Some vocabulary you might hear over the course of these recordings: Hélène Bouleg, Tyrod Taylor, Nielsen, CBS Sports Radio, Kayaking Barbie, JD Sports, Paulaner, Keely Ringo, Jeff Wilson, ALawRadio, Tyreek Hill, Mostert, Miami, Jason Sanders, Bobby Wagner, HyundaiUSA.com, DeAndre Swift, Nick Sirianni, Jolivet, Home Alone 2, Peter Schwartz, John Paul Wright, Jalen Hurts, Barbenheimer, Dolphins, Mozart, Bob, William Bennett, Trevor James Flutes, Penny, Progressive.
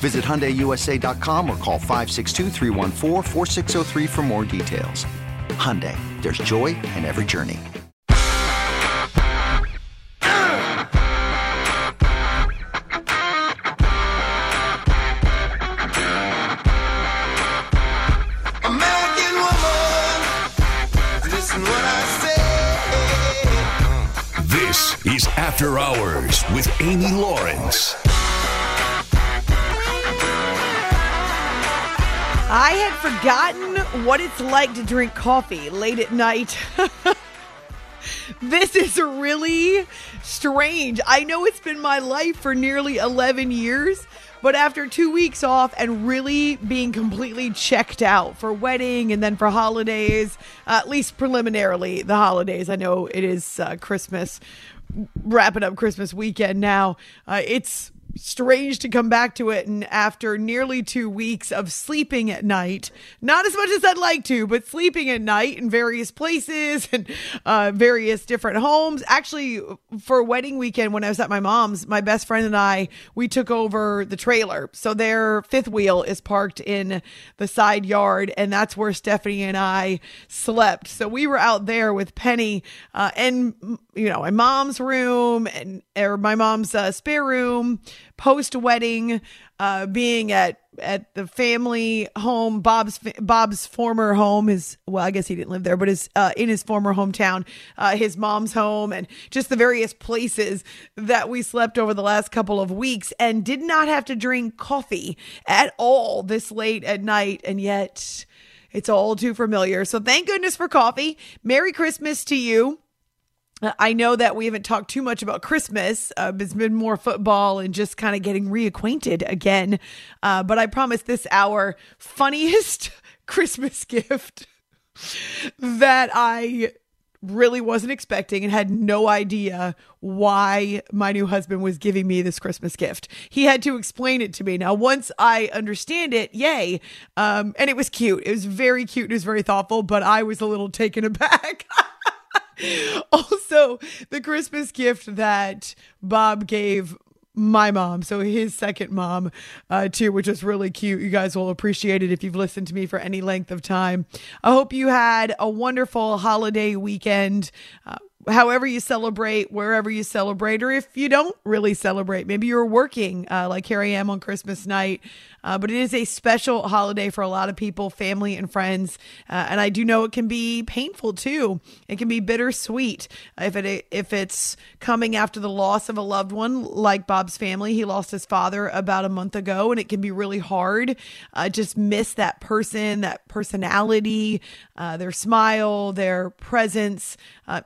Visit HyundaiUSA.com or call 562-314-4603 for more details. Hyundai, there's joy in every journey. This is After Hours with Amy Lawrence. I had forgotten what it's like to drink coffee late at night. This is really strange. I know it's been my life for nearly 11 years, but after 2 weeks off and really being completely checked out for wedding and then for holidays, at least preliminarily the holidays, I know it is Christmas, wrapping up Christmas weekend now, it's strange to come back to it, and after nearly 2 weeks of sleeping at night, not as much as I'd like to, but sleeping at night in various places and various different homes. Actually, for wedding weekend, when I was at my mom's, my best friend and I, we took over the trailer. So their fifth wheel is parked in the side yard, and that's where Stephanie and I slept. So we were out there with Penny and, you know, in mom's room and or my mom's spare room. Post-wedding, being at the family home, Bob's former home, I guess he didn't live there, but is in his former hometown, his mom's home, and just the various places that we slept over the last couple of weeks, and did not have to drink coffee at all this late at night, and yet it's all too familiar. So thank goodness for coffee. Merry Christmas to you. I know that we haven't talked too much about Christmas. It's been more football and just kind of getting reacquainted again. But I promise this hour, funniest Christmas gift that I really wasn't expecting and had no idea why my new husband was giving me this Christmas gift. He had to explain it to me. Now, once I understand it, yay. And it was cute. It was very cute. It was very thoughtful, but I was a little taken aback. Also, the Christmas gift that Bob gave my mom, so his second mom, too, which is really cute. You guys will appreciate it if you've listened to me for any length of time. I hope you had a wonderful holiday weekend, however you celebrate, wherever you celebrate, or if you don't really celebrate. Maybe you're working like here I am on Christmas night, but it is a special holiday for a lot of people, family and friends. And I do know it can be painful too. It can be bittersweet if it's coming after the loss of a loved one, like Bob's family. He lost his father about a month ago, and it can be really hard. Just miss that person, that personality, their smile, their presence.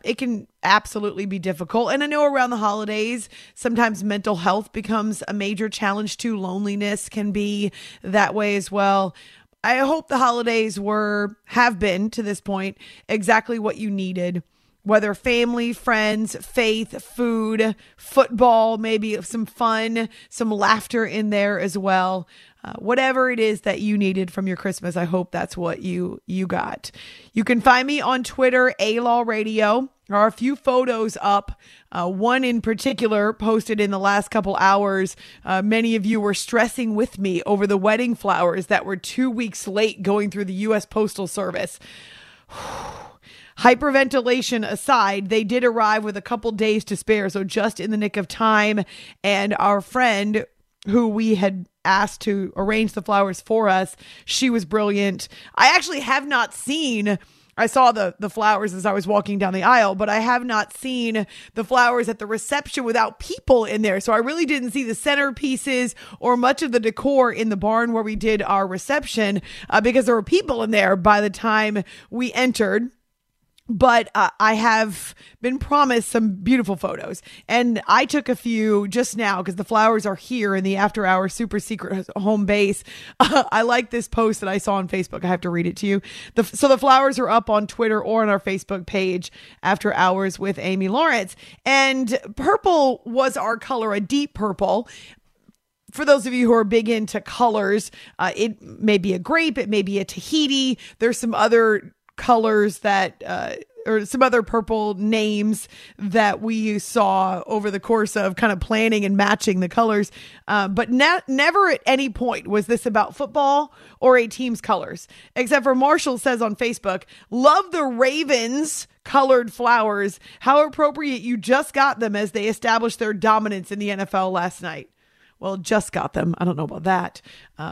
It can absolutely be difficult. And I know around the holidays, sometimes mental health becomes a major challenge too. Loneliness can be that way as well. I hope the holidays have been to this point exactly what you needed, whether family, friends, faith, food, football, maybe some fun, some laughter in there as well. Whatever it is that you needed from your Christmas, I hope that's what you got. You can find me on Twitter, ALawRadio. There are a few photos up, one in particular posted in the last couple hours. Many of you were stressing with me over the wedding flowers that were 2 weeks late going through the U.S. Postal Service. Hyperventilation aside, they did arrive with a couple days to spare, so just in the nick of time. And our friend who we had asked to arrange the flowers for us, she was brilliant. I actually have not seen I saw the flowers as I was walking down the aisle, but I have not seen the flowers at the reception without people in there. So I really didn't see the centerpieces or much of the decor in the barn where we did our reception because there were people in there by the time we entered. But I have been promised some beautiful photos, and I took a few just now because the flowers are here in the After Hours super secret home base. I like this post that I saw on Facebook. I have to read it to you. So the flowers are up on Twitter or on our Facebook page, After Hours with Amy Lawrence. And purple was our color, a deep purple. For those of you who are big into colors, it may be a grape, it may be a Tahiti. There's some other colors that or some other purple names that we saw over the course of kind of planning and matching the colors. But never at any point was this about football or a team's colors, except for Marshall says on Facebook, love the Ravens colored flowers. How appropriate you just got them as they established their dominance in the NFL last night. Well, just got them. I don't know about that.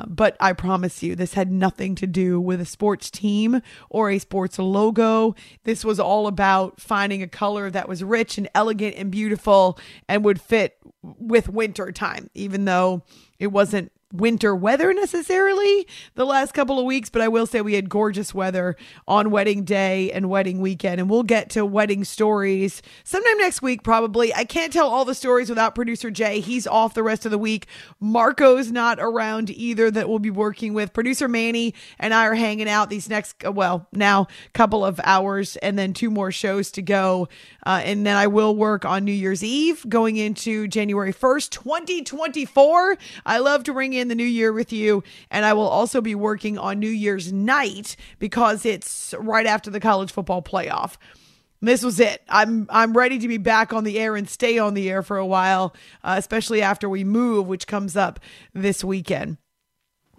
But I promise you, this had nothing to do with a sports team or a sports logo. This was all about finding a color that was rich and elegant and beautiful and would fit with winter time, even though it wasn't winter weather necessarily the last couple of weeks. But I will say we had gorgeous weather on wedding day and wedding weekend, and we'll get to wedding stories sometime next week probably. I can't tell all the stories without producer Jay. He's off the rest of the week. Marco's not around either that we'll be working with. Producer Manny and I are hanging out these next couple of hours, and then two more shows to go, and then I will work on New Year's Eve going into January 1st 2024. I love to ring in the new year with you, and I will also be working on New Year's night because it's right after the college football playoff. This was it. I'm ready to be back on the air and stay on the air for a while, especially after we move, which comes up this weekend.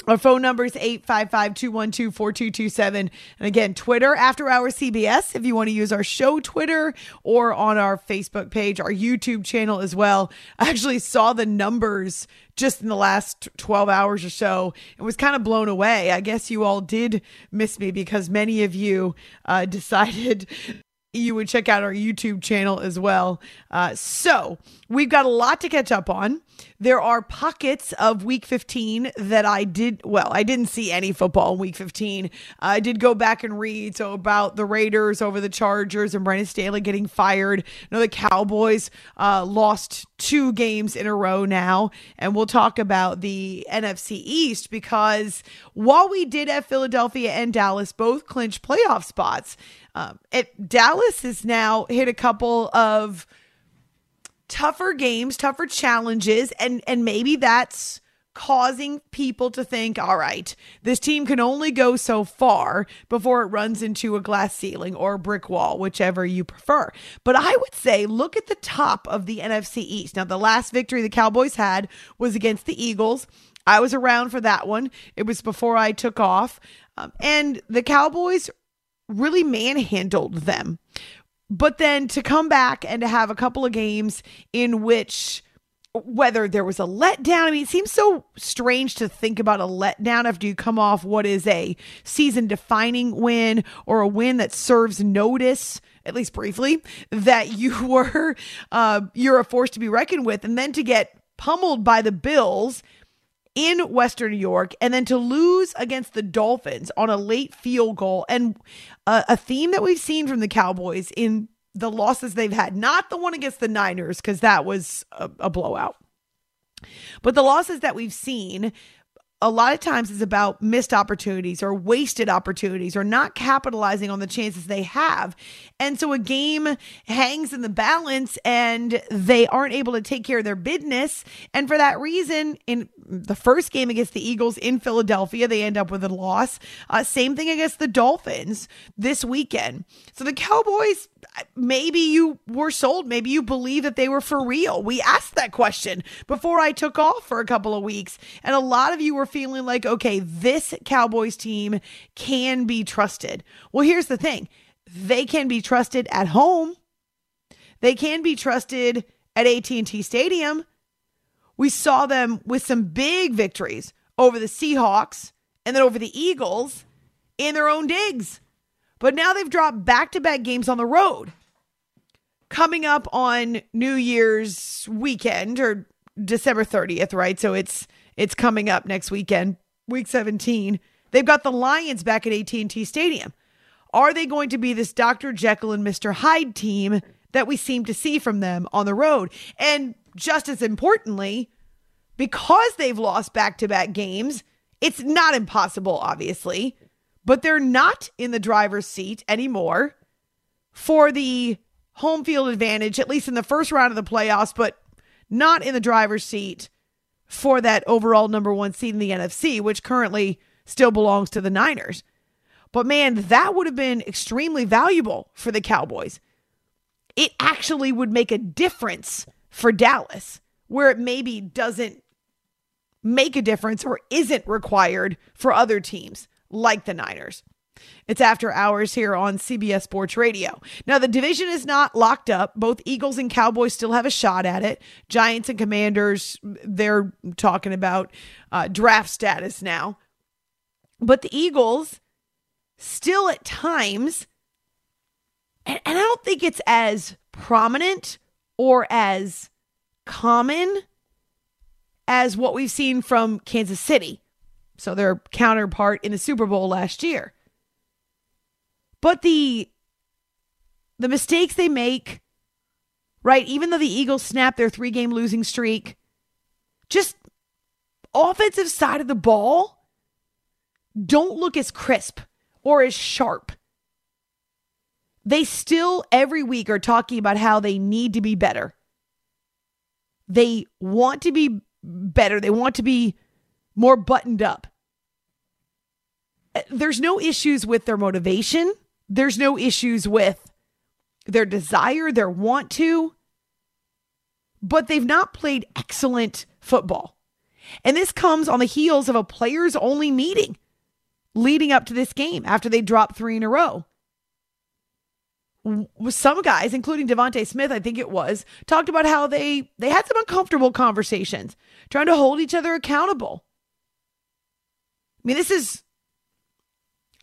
Our phone number is 855-212-4227. And again, Twitter, After Hours CBS, if you want to use our show Twitter, or on our Facebook page, our YouTube channel as well. I actually saw the numbers just in the last 12 hours or so. It was kind of blown away. I guess you all did miss me because many of you decided you would check out our YouTube channel as well. So we've got a lot to catch up on. There are pockets of week 15 that I didn't see any football in week 15. I did go back and read. So about the Raiders over the Chargers and Brennan Staley getting fired. I know the Cowboys lost 2 games in a row now. And we'll talk about the NFC East because while we did have Philadelphia and Dallas both clinch playoff spots, Dallas has now hit a couple of tougher games, tougher challenges, and maybe that's causing people to think, all right, this team can only go so far before it runs into a glass ceiling or a brick wall, whichever you prefer. But I would say look at the top of the NFC East. Now, the last victory the Cowboys had was against the Eagles. I was around for that one. It was before I took off. And the Cowboys really manhandled them. But then to come back and to have a couple of games in which, whether there was a letdown, I mean, it seems so strange to think about a letdown after you come off what is a season-defining win or a win that serves notice, at least briefly, that you're a force to be reckoned with, and then to get pummeled by the Bills in Western New York, and then to lose against the Dolphins on a late field goal. And a theme that we've seen from the Cowboys in the losses they've had, not the one against the Niners, because that was a blowout, but the losses that we've seen a lot of times is about missed opportunities or wasted opportunities or not capitalizing on the chances they have. And so a game hangs in the balance and they aren't able to take care of their business. And for that reason, in the first game against the Eagles in Philadelphia, they end up with a loss. Same thing against the Dolphins this weekend. So the Cowboys, maybe you were sold. Maybe you believe that they were for real. We asked that question before I took off for a couple of weeks. And a lot of you were feeling like, okay, this Cowboys team can be trusted. Well, here's the thing. They can be trusted at home. They can be trusted at AT&T Stadium. We saw them with some big victories over the Seahawks and then over the Eagles in their own digs. But now they've dropped back-to-back games on the road. Coming up on New Year's weekend, or December 30th, right? So it's coming up next weekend, week 17. They've got the Lions back at AT&T Stadium. Are they going to be this Dr. Jekyll and Mr. Hyde team that we seem to see from them on the road? And just as importantly, because they've lost back-to-back games, it's not impossible, obviously, but they're not in the driver's seat anymore for the home field advantage, at least in the first round of the playoffs, but not in the driver's seat for that overall number one seed in the NFC, which currently still belongs to the Niners. But man, that would have been extremely valuable for the Cowboys. It actually would make a difference for Dallas, where it maybe doesn't make a difference or isn't required for other teams like the Niners. It's After Hours here on CBS Sports Radio. Now, the division is not locked up. Both Eagles and Cowboys still have a shot at it. Giants and Commanders, they're talking about draft status now. But the Eagles still at times, and I don't think it's as prominent or as common as what we've seen from Kansas City, so their counterpart in the Super Bowl last year. But the mistakes they make, right, even though the Eagles snapped their 3-game losing streak, just offensive side of the ball don't look as crisp or as sharp. They still every week are talking about how they need to be better. They want to be better. They want to be more buttoned up. There's no issues with their motivation. There's no issues with their desire, their want to. But they've not played excellent football. And this comes on the heels of a players-only meeting leading up to this game after they dropped 3 in a row. Some guys, including DeVonta Smith, I think it was, talked about how they had some uncomfortable conversations, trying to hold each other accountable. I mean, this is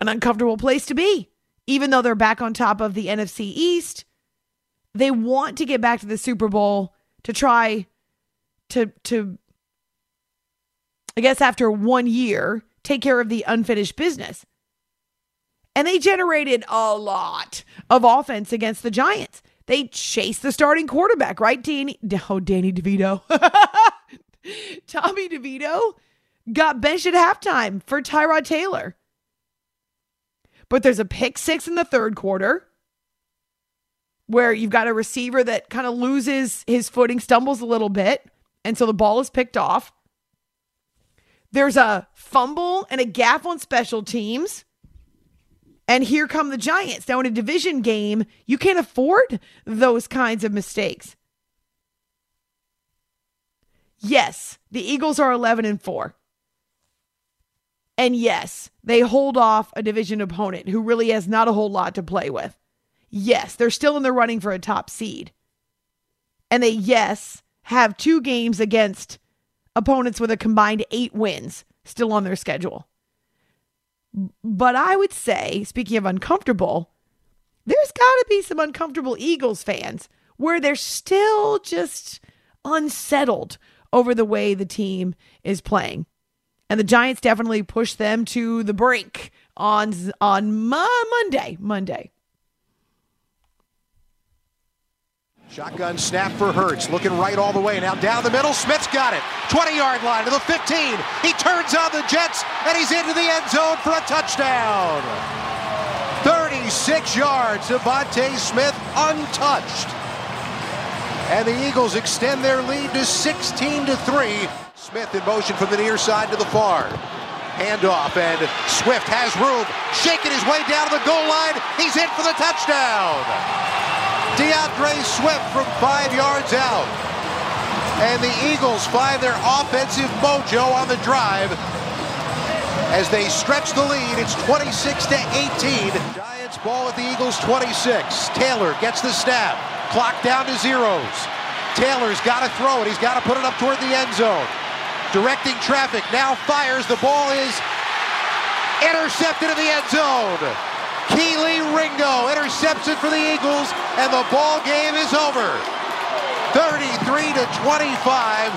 an uncomfortable place to be. Even though they're back on top of the NFC East, they want to get back to the Super Bowl to try to I guess after 1 year, take care of the unfinished business. And they generated a lot of offense against the Giants. They chased the starting quarterback, right? Danny DeVito. Tommy DeVito got benched at halftime for Tyrod Taylor. But there's a pick six in the third quarter where you've got a receiver that kind of loses his footing, stumbles a little bit, and so the ball is picked off. There's a fumble and a gaffe on special teams. And here come the Giants. Now, in a division game, you can't afford those kinds of mistakes. Yes, the Eagles are 11-4. And yes, they hold off a division opponent who really has not a whole lot to play with. Yes, they're still in the running for a top seed. And they, yes, have 2 games against opponents with a combined 8 wins still on their schedule. But I would say, speaking of uncomfortable, there's got to be some uncomfortable Eagles fans where they're still just unsettled over the way the team is playing. And the Giants definitely pushed them to the brink on Monday. Shotgun snap for Hurts, looking right all the way, now down the middle, Smith's got it, 20-yard line to the 15, he turns on the Jets, and he's into the end zone for a touchdown. 36 yards, DeVonta Smith untouched. And the Eagles extend their lead to 16-3. Smith in motion from the near side to the far. Handoff, and Swift has room, shaking his way down to the goal line, he's in for the touchdown. DeAndre Swift from 5 yards out. And the Eagles find their offensive mojo on the drive as they stretch the lead. It's 26-18. Giants ball at the Eagles 26. Taylor gets the snap. Clock down to zeros. Taylor's got to throw it. He's got to put it up toward the end zone. Directing traffic. Now fires. The ball is intercepted in the end zone. Keely Ringo, interception for the Eagles, and the ball game is over. 33-25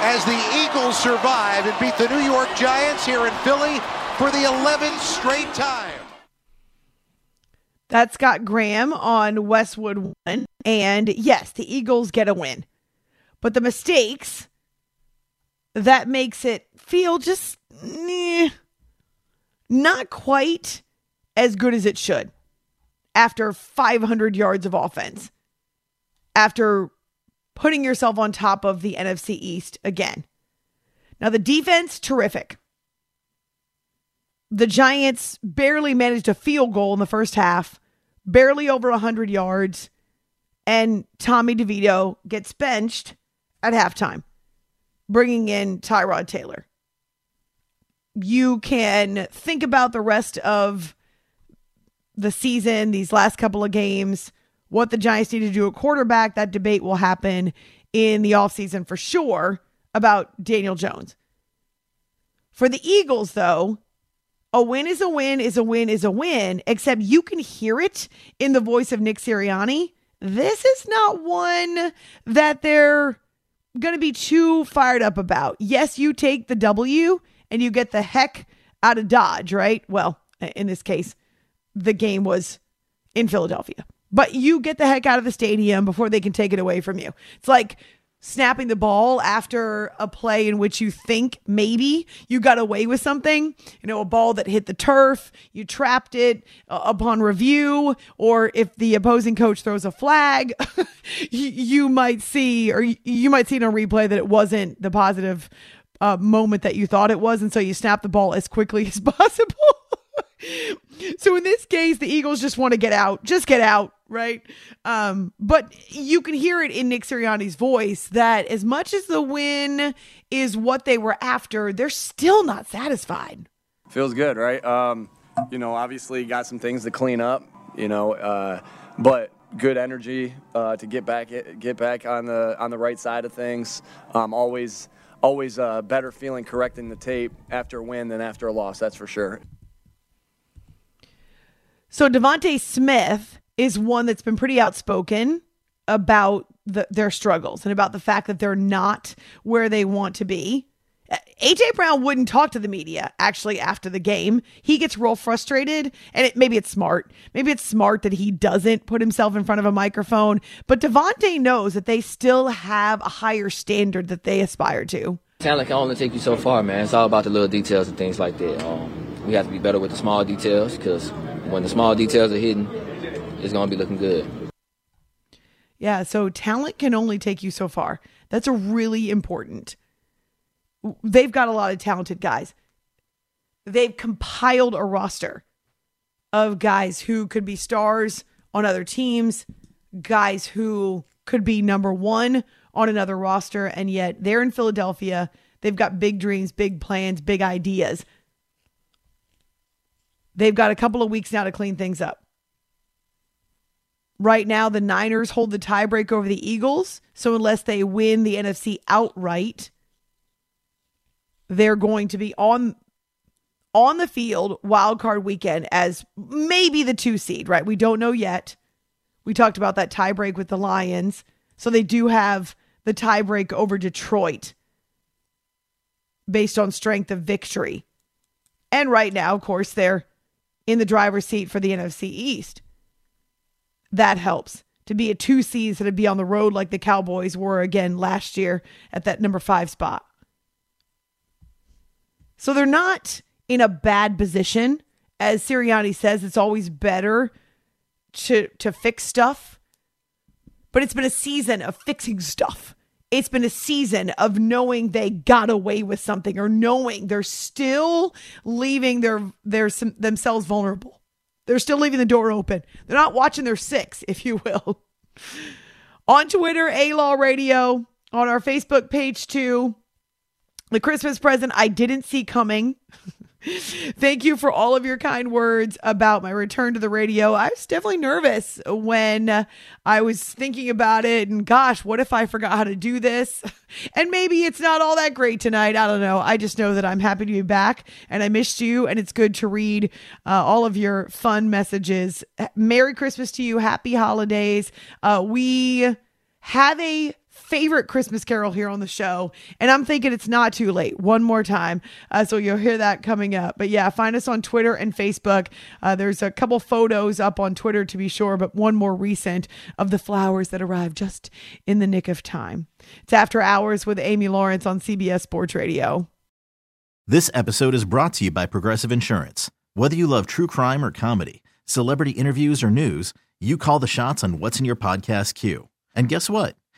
as the Eagles survive and beat the New York Giants here in Philly for the 11th straight time. That's Scott Graham on Westwood 1. And yes, the Eagles get a win. But the mistakes, that makes it feel just not quite as good as it should after 500 yards of offense, after putting yourself on top of the NFC East again. Now, the defense, terrific. The Giants barely managed a field goal in the first half, barely over 100 yards, and Tommy DeVito gets benched at halftime, bringing in Tyrod Taylor. You can think about the rest of the season, these last couple of games, what the Giants need to do at quarterback. That debate will happen in the offseason for sure about Daniel Jones. For the Eagles, though, a win is a win is a win is a win, except you can hear it in the voice of Nick Sirianni. This is not one that they're going to be too fired up about. Yes, you take the W and you get the heck out of Dodge, right? Well, in this case, the game was in Philadelphia. But you get the heck out of the stadium before they can take it away from you. It's like snapping the ball after a play in which you think maybe you got away with something, a ball that hit the turf, you trapped it upon review, or if the opposing coach throws a flag, you might see in a replay that it wasn't the positive moment that you thought it was. And so you snap the ball as quickly as possible. So in this case, the Eagles just want to get out, right? But you can hear it in Nick Sirianni's voice that as much as the win is what they were after, they're still not satisfied. Feels good, right? Obviously got some things to clean up, but good energy to get back on the right side of things. Always better feeling correcting the tape after a win than after a loss, that's for sure. So DeVonta Smith is one that's been pretty outspoken about their struggles and about the fact that they're not where they want to be. A.J. Brown wouldn't talk to the media, actually, after the game. He gets real frustrated, and maybe it's smart. Maybe it's smart that he doesn't put himself in front of a microphone. But DeVonta knows that they still have a higher standard that they aspire to. Talent can only take you so far, man. It's all about the little details and things like that. We have to be better with the small details because when the small details are hidden, it's going to be looking good. Yeah, so talent can only take you so far. That's really important. They've got a lot of talented guys. They've compiled a roster of guys who could be stars on other teams, guys who could be number one on another roster, and yet they're in Philadelphia. They've got big dreams, big plans, big ideas. They've got a couple of weeks now to clean things up. Right now, the Niners hold the tiebreak over the Eagles. So unless they win the NFC outright, they're going to be on the field wildcard weekend as maybe the 2 seed, right? We don't know yet. We talked about that tiebreak with the Lions. So they do have the tiebreak over Detroit based on strength of victory. And right now, of course, they're in the driver's seat for the NFC East. That helps. To be a 2 seed instead of be on the road like the Cowboys were again last year at that number 5 spot. So they're not in a bad position. As Sirianni says, it's always better to fix stuff. But it's been a season of fixing stuff. It's been a season of knowing they got away with something or knowing they're still leaving their themselves vulnerable. They're still leaving the door open. They're not watching their six, if you will. On Twitter, ALawRadio. On our Facebook page, too. The Christmas present I didn't see coming. Thank you for all of your kind words about my return to the radio. I was definitely nervous when I was thinking about it, and gosh, what if I forgot how to do this? And maybe it's not all that great tonight. I don't know. I just know that I'm happy to be back, and I missed you, and it's good to read all of your fun messages. Merry Christmas to you. Happy holidays. We have a favorite Christmas carol here on the show, and I'm thinking it's not too late one more time, so you'll hear that coming up. But yeah, find us on Twitter and Facebook. There's a couple photos up on Twitter to be sure, but one more recent of the flowers that arrived just in the nick of time. It's After Hours with Amy Lawrence on CBS Sports Radio. This episode is brought to you by Progressive Insurance. Whether you love true crime or comedy, celebrity interviews or news, you call the shots on what's in your podcast queue. And guess what?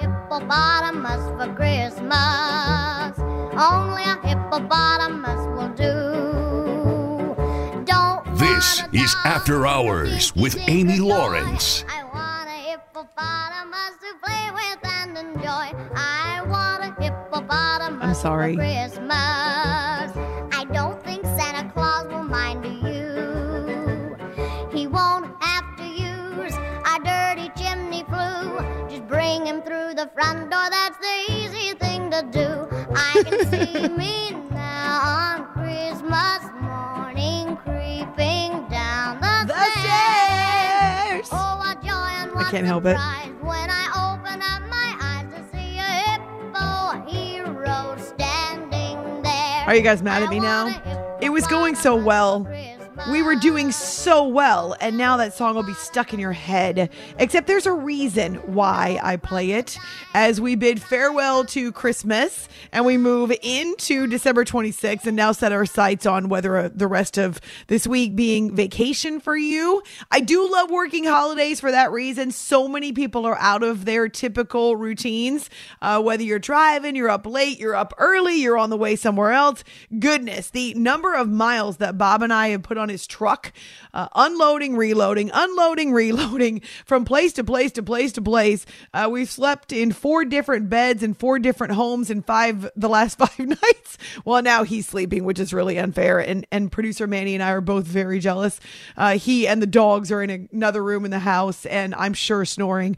Hippopotamus for Christmas, only a hippopotamus will do. Don't. This is After Hours with Amy Lawrence. I want a hippopotamus to play with and enjoy. I want a hippopotamus for Christmas. I don't think Santa Claus will mind you. He won't have to use a dirty chimney flue. Just bring him through the front door, that's the easy thing to do. I can see me now on Christmas morning creeping down the stairs. Oh, what joy and what I can't help it when I open up my eyes to see a hippo hero standing there. Are you guys mad at me now? It was going so well. We were doing so well, and now that song will be stuck in your head. Except there's a reason why I play it. As we bid farewell to Christmas, and we move into December 26th, and now set our sights on whether the rest of this week being vacation for you. I do love working holidays for that reason. So many people are out of their typical routines. Whether you're driving, you're up late, you're up early, you're on the way somewhere else. Goodness, the number of miles that Bob and I have put on his truck, unloading, reloading from place to place. We've slept in 4 different beds in 4 different homes in the last 5 nights. Well, now he's sleeping, which is really unfair. And producer Manny and I are both very jealous. He and the dogs are in another room in the house, and I'm sure snoring.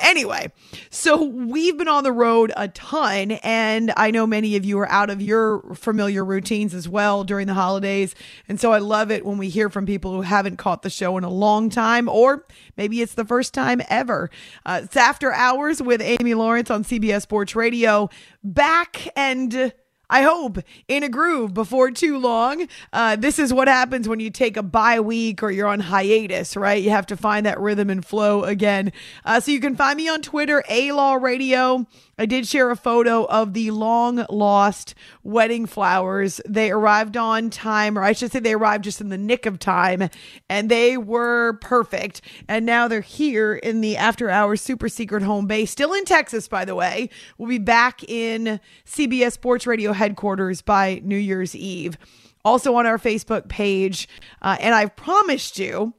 Anyway, so we've been on the road a ton, and I know many of you are out of your familiar routines as well during the holidays. And so I love it when we hear from people who haven't caught the show in a long time, or maybe it's the first time ever. It's After Hours with Amy Lawrence on CBS Sports Radio. Back and I hope in a groove before too long. This is what happens when you take a bye week or you're on hiatus, right? You have to find that rhythm and flow again. So you can find me on Twitter, ALawRadio. I did share a photo of the long lost wedding flowers. They arrived on time, or I should say they arrived just in the nick of time, and they were perfect. And now they're here in the After Hours super secret home base, still in Texas, by the way. We'll be back in CBS Sports Radio headquarters by New Year's Eve. Also on our Facebook page. And I've promised you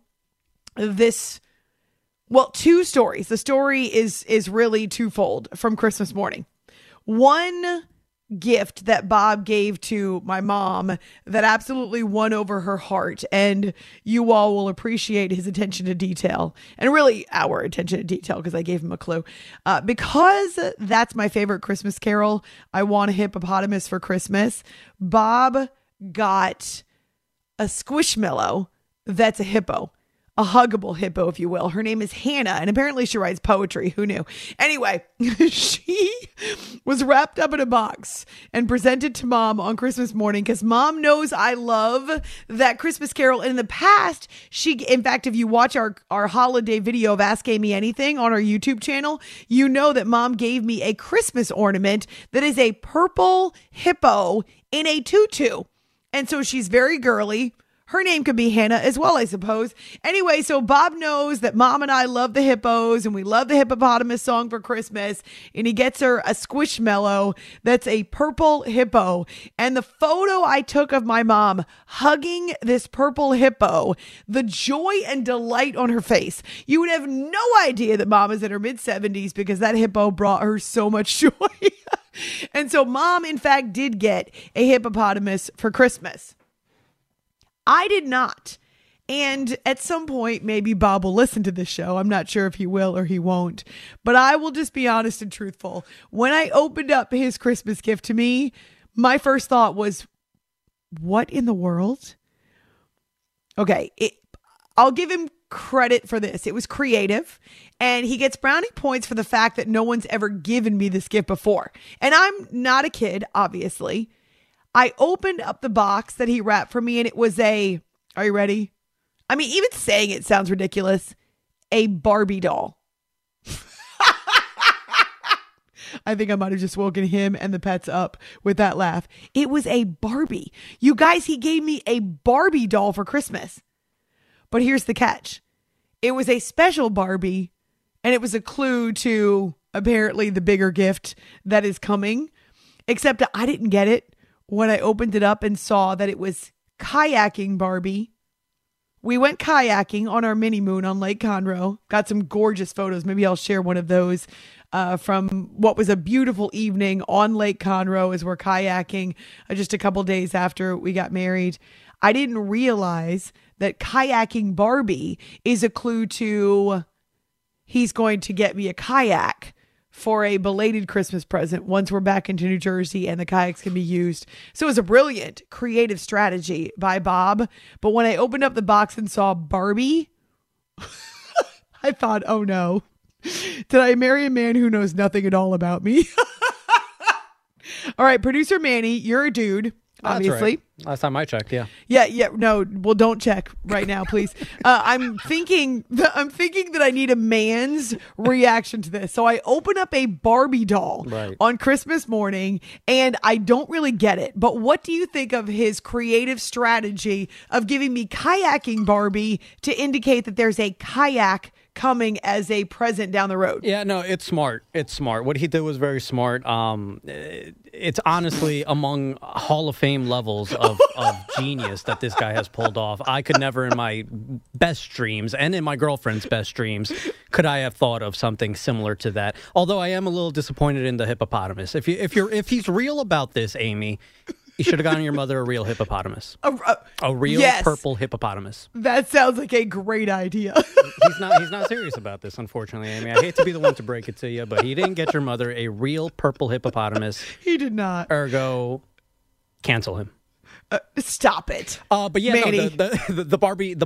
this. Well, 2 stories. The story is really twofold from Christmas morning. One gift that Bob gave to my mom that absolutely won over her heart. And you all will appreciate his attention to detail, and really our attention to detail, because I gave him a clue. Because that's my favorite Christmas carol, I Want a Hippopotamus for Christmas, Bob got a squishmallow that's a hippo. A huggable hippo, if you will. Her name is Hannah, and apparently she writes poetry. Who knew? Anyway, she was wrapped up in a box and presented to Mom on Christmas morning, because Mom knows I love that Christmas carol. In the past, in fact, if you watch our holiday video of Ask Amy Anything on our YouTube channel, you know that Mom gave me a Christmas ornament that is a purple hippo in a tutu. And so she's very girly. Her name could be Hannah as well, I suppose. Anyway, so Bob knows that Mom and I love the hippos, and we love the hippopotamus song for Christmas, and he gets her a squishmallow that's a purple hippo. And the photo I took of my mom hugging this purple hippo, the joy and delight on her face. You would have no idea that Mom is in her mid-70s, because that hippo brought her so much joy. And so Mom, in fact, did get a hippopotamus for Christmas. I did not. And at some point, maybe Bob will listen to this show. I'm not sure if he will or he won't, but I will just be honest and truthful. When I opened up his Christmas gift to me, my first thought was, what in the world? Okay, I'll give him credit for this. It was creative, and he gets brownie points for the fact that no one's ever given me this gift before. And I'm not a kid, obviously. I opened up the box that he wrapped for me, and it was a, are you ready? I mean, even saying it sounds ridiculous, a Barbie doll. I think I might have just woken him and the pets up with that laugh. It was a Barbie. You guys, he gave me a Barbie doll for Christmas. But here's the catch. It was a special Barbie, and it was a clue to apparently the bigger gift that is coming, except I didn't get it. When I opened it up and saw that it was kayaking Barbie. We went kayaking on our mini moon on Lake Conroe. Got some gorgeous photos. Maybe I'll share one of those from what was a beautiful evening on Lake Conroe as we're kayaking just a couple days after we got married. I didn't realize that kayaking Barbie is a clue to he's going to get me a kayak for a belated Christmas present once we're back into New Jersey and the kayaks can be used. So it was a brilliant creative strategy by Bob. But when I opened up the box and saw Barbie, I thought, oh no, did I marry a man who knows nothing at all about me? All right, producer Manny, you're a dude. Obviously. Right. Last time I checked, yeah. Yeah. No, well, don't check right now, please. I'm thinking that I need a man's reaction to this. So I open up a Barbie doll on Christmas morning, and I don't really get it. But what do you think of his creative strategy of giving me kayaking Barbie to indicate that there's a kayak coming as a present down the road? Yeah, no, it's smart. What he did was very smart. It's honestly among Hall of Fame levels of genius that this guy has pulled off. I could never in my best dreams and in my girlfriend's best dreams could I have thought of something similar to that. Although I am a little disappointed in the hippopotamus. If he's real about this, Amy, you should have gotten your mother a real hippopotamus. A real purple hippopotamus. That sounds like a great idea. He's not serious about this, unfortunately, Amy. I hate to be the one to break it to you, but he didn't get your mother a real purple hippopotamus. He did not. Ergo, cancel him. Stop it. But yeah, no, the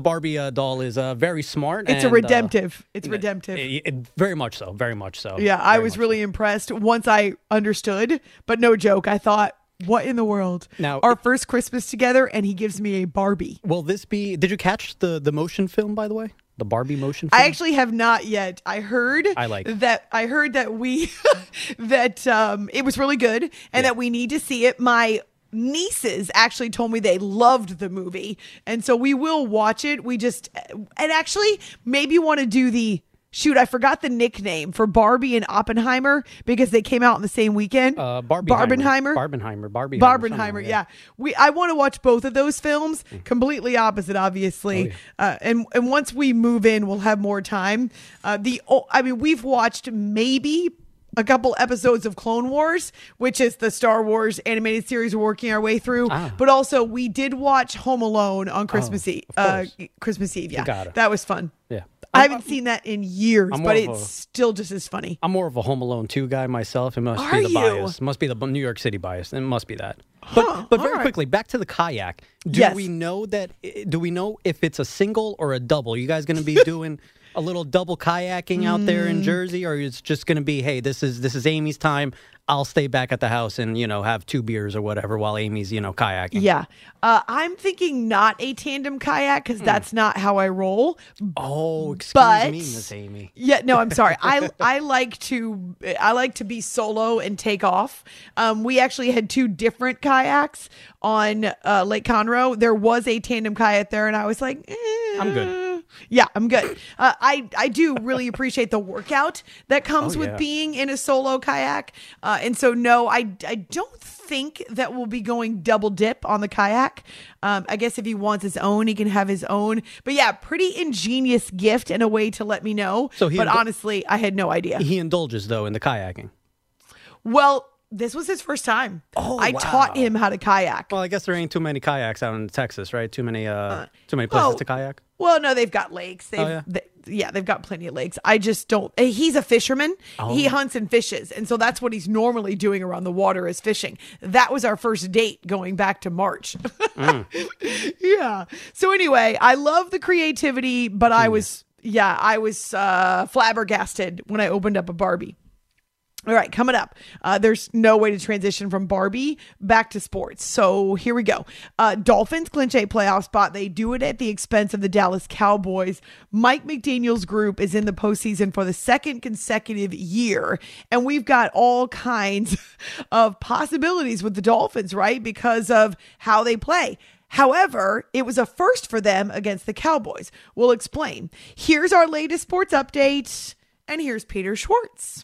Barbie doll is very smart. It's redemptive. It's redemptive. Very much so. Very much so. Yeah, I was really impressed once I understood, but no joke. I thought, what in the world? Now, our first Christmas together, and he gives me a Barbie. Will this be... Did you catch the motion film, by the way? The Barbie motion film? I actually have not yet. I heard that it was really good, and that we need to see it. My nieces actually told me they loved the movie, and so we will watch it. We just... And actually, maybe want to do the... Shoot, I forgot the nickname for Barbie and Oppenheimer because they came out on the same weekend. Barbenheimer. Yeah. I want to watch both of those films. Completely opposite, obviously. Oh, yeah. And once we move in, we'll have more time. I mean, we've watched maybe a couple episodes of Clone Wars, which is the Star Wars animated series we're working our way through. But also we did watch Home Alone on Christmas Eve. Christmas Eve, yeah. That was fun. Yeah. I haven't seen that in years, but it's still just as funny. I'm more of a Home Alone 2 guy myself. It must be the bias. It must be the New York City bias. It must be that. But very quickly, back to the kayak. Do we know if it's a single or a double? Are you guys going to be doing a little double kayaking out there in Jersey, or it's just going to be, hey, this is Amy's time. I'll stay back at the house and, have two beers or whatever while Amy's, kayaking. Yeah. I'm thinking not a tandem kayak because that's not how I roll. Oh, excuse me, Miss Amy. Yeah, no, I'm sorry. I like to be solo and take off. We actually had two different kayaks on Lake Conroe. There was a tandem kayak there, and I was like, I'm good. Yeah, I'm good. I do really appreciate the workout that comes with being in a solo kayak. And so, no, I don't think that we'll be going double dip on the kayak. I guess if he wants his own, he can have his own. But yeah, pretty ingenious gift and a way to let me know. Honestly, I had no idea. He indulges, though, in the kayaking. Well, this was his first time. I taught him how to kayak. Well, I guess there ain't too many kayaks out in Texas, right? Too many places to kayak. Well, no, they've got lakes. They've got plenty of lakes. I just don't. He's a fisherman. Oh. He hunts and fishes. And so that's what he's normally doing around the water is fishing. That was our first date going back to March. Yeah. So anyway, I love the creativity, but I was flabbergasted when I opened up a Barbie. All right, coming up, there's no way to transition from Barbie back to sports. So here we go. Dolphins clinch a playoff spot. They do it at the expense of the Dallas Cowboys. Mike McDaniel's group is in the postseason for the second consecutive year. And we've got all kinds of possibilities with the Dolphins, right? Because of how they play. However, it was a first for them against the Cowboys. We'll explain. Here's our latest sports update. And here's Peter Schwartz.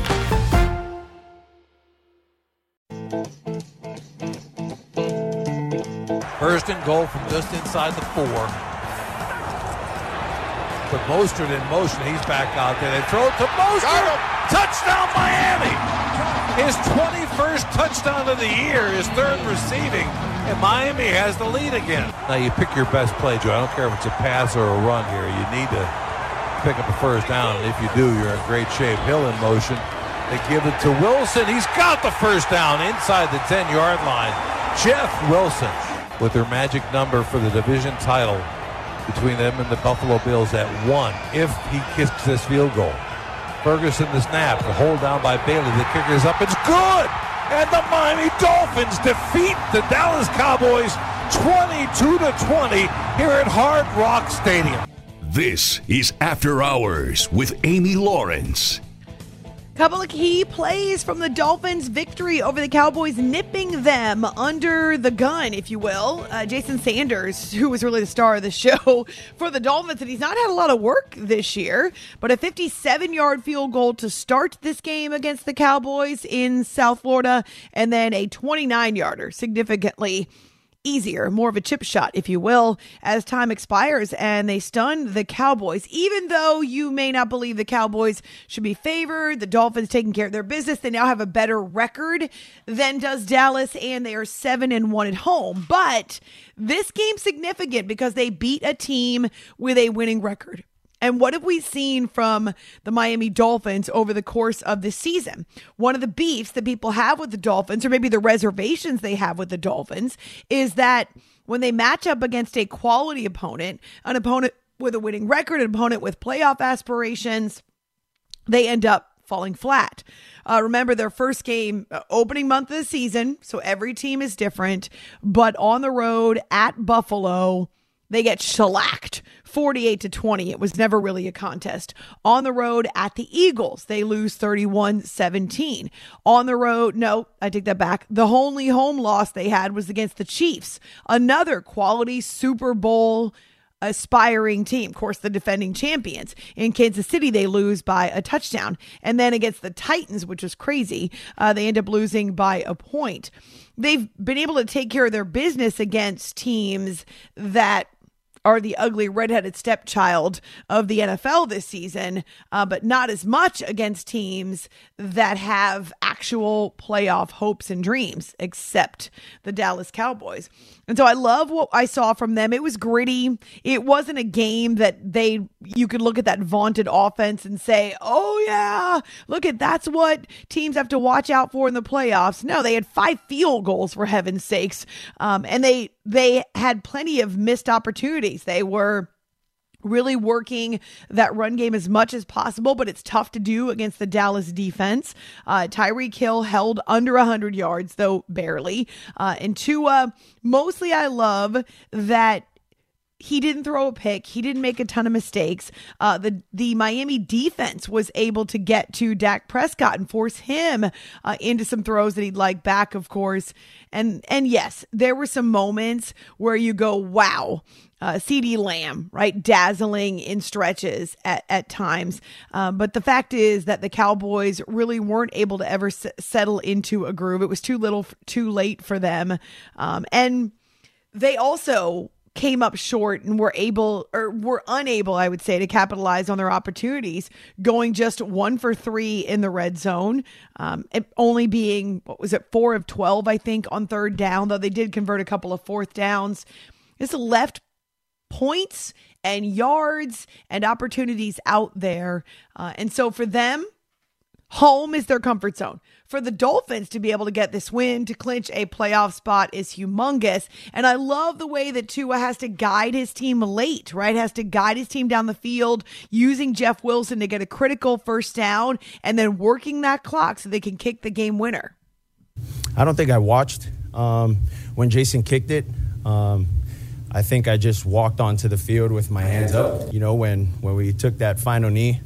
First and goal from just inside the 4. But Mostert in motion, he's back out there. They throw it to Mostert. Touchdown Miami! His 21st touchdown of the year, his third receiving, and Miami has the lead again. Now you pick your best play, Joe. I don't care if it's a pass or a run here. You need to pick up a first down, and if you do, you're in great shape. Hill in motion. They give it to Wilson. He's got the first down inside the 10-yard line. Jeff Wilson with their magic number for the division title between them and the Buffalo Bills at 1 if he kicks this field goal. Ferguson the snap. The hold down by Bailey. The kicker is up. It's good! And the Miami Dolphins defeat the Dallas Cowboys 22-20 here at Hard Rock Stadium. This is After Hours with Amy Lawrence. Couple of key plays from the Dolphins' victory over the Cowboys, nipping them under the gun, if you will. Jason Sanders, who was really the star of the show for the Dolphins, and he's not had a lot of work this year, but a 57-yard field goal to start this game against the Cowboys in South Florida, and then a 29-yarder, significantly easier, more of a chip shot, if you will, as time expires, and they stun the Cowboys. Even though you may not believe the Cowboys should be favored, the Dolphins taking care of their business. They now have a better record than does Dallas, and they are 7-1 at home. But this game's significant because they beat a team with a winning record. And what have we seen from the Miami Dolphins over the course of this season? One of the beefs that people have with the Dolphins, or maybe the reservations they have with the Dolphins, is that when they match up against a quality opponent, an opponent with a winning record, an opponent with playoff aspirations, they end up falling flat. Remember their first game, opening month of the season, so every team is different, but on the road at Buffalo, They get shellacked 48-20. It was never really a contest. On the road at the Eagles, they lose 31-17. On the road, no, I take that back. The only home loss they had was against the Chiefs, another quality Super Bowl aspiring team. Of course, the defending champions. In Kansas City, they lose by a touchdown. And then against the Titans, which is crazy, they end up losing by a point. They've been able to take care of their business against teams that are the ugly redheaded stepchild of the NFL this season, but not as much against teams that have actual playoff hopes and dreams, except the Dallas Cowboys. And so I love what I saw from them. It was gritty. It wasn't a game that you could look at that vaunted offense and say, oh yeah, look at that's what teams have to watch out for in the playoffs. No, they had 5 field goals, for heaven's sakes. And they had plenty of missed opportunities. They were really working that run game as much as possible, but it's tough to do against the Dallas defense. Tyreek Hill held under 100 yards, though barely. And Tua, mostly I love that he didn't throw a pick. He didn't make a ton of mistakes. The Miami defense was able to get to Dak Prescott and force him into some throws that he'd like back, of course. And yes, there were some moments where you go, wow, CeeDee Lamb, right? Dazzling in stretches at times. But the fact is that the Cowboys really weren't able to ever settle into a groove. It was too little, too late for them. And they also came up short and were unable, I would say, to capitalize on their opportunities, going just 1 for 3 in the red zone, only being, 4 of 12, I think, on third down, though they did convert a couple of fourth downs. This left points and yards and opportunities out there. And so for them, home is their comfort zone. For the Dolphins to be able to get this win to clinch a playoff spot is humongous. And I love the way that Tua has to guide his team late, right? Has to guide his team down the field, using Jeff Wilson to get a critical first down and then working that clock so they can kick the game winner. I don't think I watched when Jason kicked it. I think I just walked onto the field with my hands up. You know, when we took that final knee,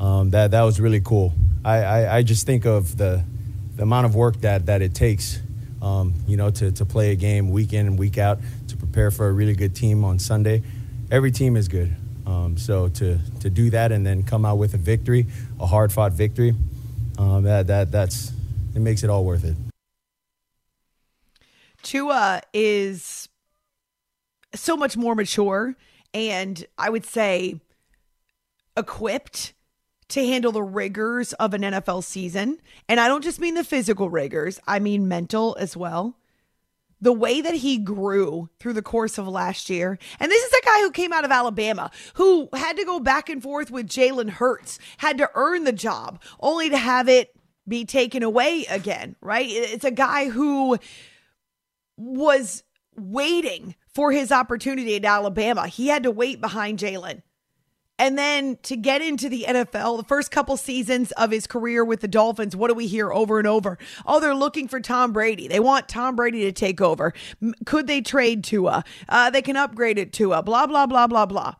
that was really cool. I just think of the amount of work that it takes, to play a game week in and week out, to prepare for a really good team on Sunday. Every team is good. So to do that and then come out with a victory, a hard-fought victory, it makes it all worth it. Tua is so much more mature and I would say equipped to handle the rigors of an NFL season. And I don't just mean the physical rigors, I mean mental as well. The way that he grew through the course of last year. And this is a guy who came out of Alabama, who had to go back and forth with Jalen Hurts, had to earn the job, only to have it be taken away again, right? It's a guy who was waiting for his opportunity at Alabama. He had to wait behind Jalen. And then to get into the NFL, the first couple seasons of his career with the Dolphins, what do we hear over and over? Oh, they're looking for Tom Brady. They want Tom Brady to take over. Could they trade Tua? They can upgrade it Tua, blah, blah, blah, blah, blah.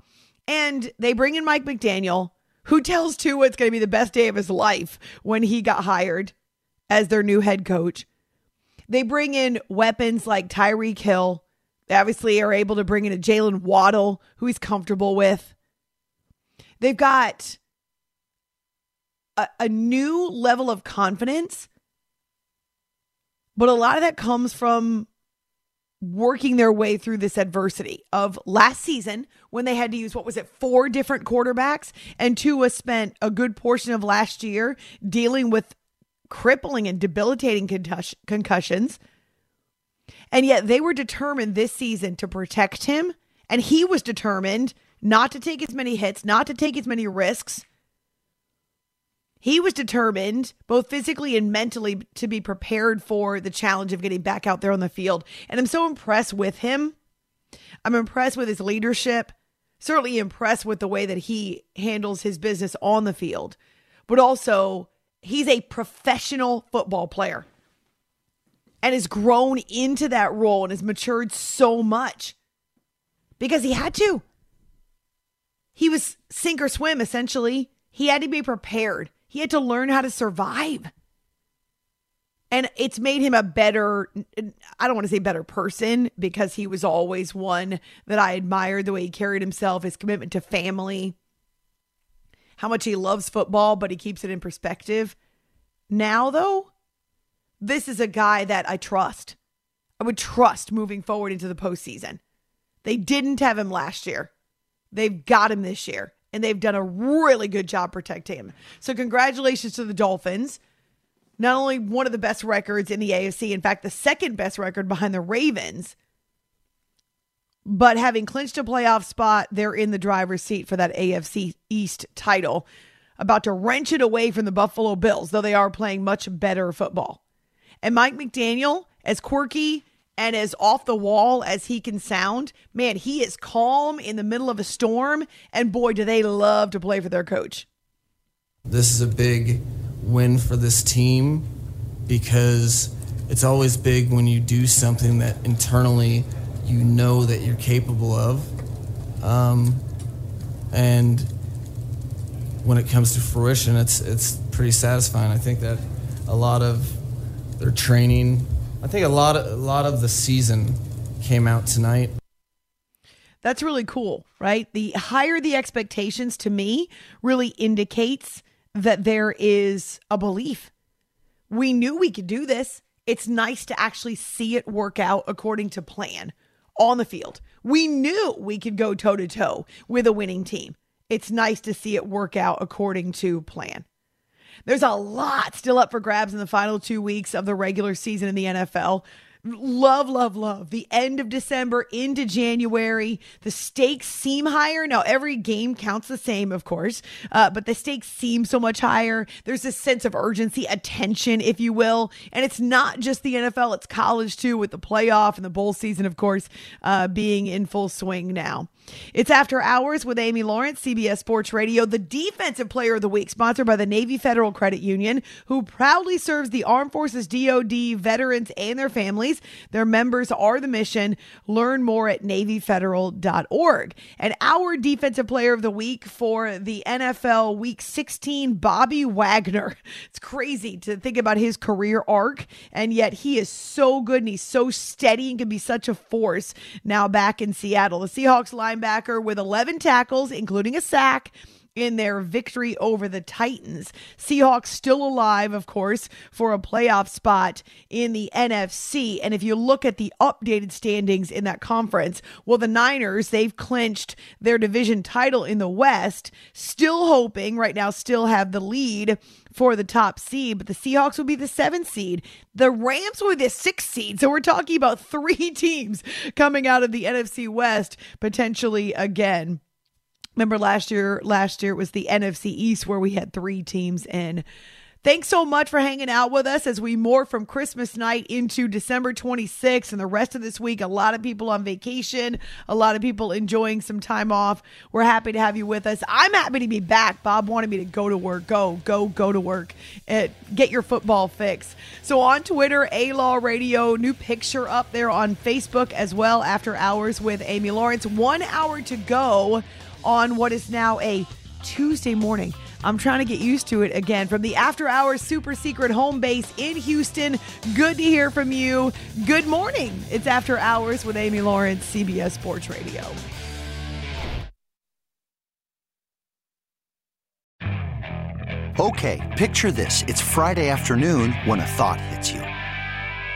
And they bring in Mike McDaniel, who tells Tua it's going to be the best day of his life when he got hired as their new head coach. They bring in weapons like Tyreek Hill. They obviously are able to bring in a Jalen Waddle, who he's comfortable with. They've got a new level of confidence, but a lot of that comes from working their way through this adversity of last season when they had to use, 4 different quarterbacks, and Tua spent a good portion of last year dealing with crippling and debilitating concussions, and yet they were determined this season to protect him, and he was determined not to take as many hits, not to take as many risks. He was determined, both physically and mentally, to be prepared for the challenge of getting back out there on the field. And I'm so impressed with him. I'm impressed with his leadership, certainly impressed with the way that he handles his business on the field, but also he's a professional football player and has grown into that role and has matured so much. because he had to. He was sink or swim, essentially. He had to be prepared. He had to learn how to survive. And it's made him a better, I don't want to say better person, because he was always one that I admired, the way he carried himself, his commitment to family, how much he loves football, but he keeps it in perspective. Now, though, this is a guy that I trust. I would trust moving forward into the postseason. They didn't have him last year. They've got him this year, and they've done a really good job protecting him. So congratulations to the Dolphins. Not only one of the best records in the AFC, in fact, the second best record behind the Ravens, but having clinched a playoff spot, they're in the driver's seat for that AFC East title, about to wrench it away from the Buffalo Bills, though they are playing much better football. And Mike McDaniel, as quirky and as off the wall as he can sound, man, he is calm in the middle of a storm, and boy, do they love to play for their coach. This is a big win for this team, because it's always big when you do something that internally you know that you're capable of, and when it comes to fruition, it's pretty satisfying. I think that a lot of their training, I think a lot of the season came out tonight. That's really cool, right? The higher the expectations, to me, really indicates that there is a belief. We knew we could do this. It's nice to actually see it work out according to plan on the field. We knew we could go toe-to-toe with a winning team. It's nice to see it work out according to plan. There's a lot still up for grabs in the final 2 weeks of the regular season in the NFL. Love, love, love. The end of December into January. The stakes seem higher. Now, every game counts the same, of course, but the stakes seem so much higher. There's this sense of urgency, a tension, if you will. And it's not just the NFL, it's college too, with the playoff and the bowl season, of course, being in full swing now. It's After Hours with Amy Lawrence, CBS Sports Radio, the Defensive Player of the Week, sponsored by the Navy Federal Credit Union, who proudly serves the Armed Forces, DOD, veterans, and their families. Their members are the mission. Learn more at NavyFederal.org. And our Defensive Player of the Week for the NFL Week 16, Bobby Wagner. It's crazy to think about his career arc, and yet he is so good and he's so steady and can be such a force now back in Seattle. The Seahawks linebacker with 11 tackles, including a sack, in their victory over the Titans. Seahawks still alive, of course, for a playoff spot in the NFC. And if you look at the updated standings in that conference, well, the Niners, they've clinched their division title in the West, still hoping right now, still have the lead for the top seed, but the Seahawks will be the 7th seed. The Rams will be the 6th seed. So we're talking about 3 teams coming out of the NFC West potentially again. Remember last year it was the NFC East where we had 3 teams in. Thanks so much for hanging out with us as we morph from Christmas night into December 26th and the rest of this week. A lot of people on vacation, a lot of people enjoying some time off. We're happy to have you with us. I'm happy to be back. Bob wanted me to go to work. Go to work. Get your football fix. So on Twitter, ALawRadio, new picture up there on Facebook as well. After Hours with Amy Lawrence. 1 hour to go on what is now a Tuesday morning. I'm trying to get used to it again. From the After Hours super secret home base in Houston, good to hear from you. Good morning. It's After Hours with Amy Lawrence, CBS Sports Radio. Okay, picture this. It's Friday afternoon when a thought hits you.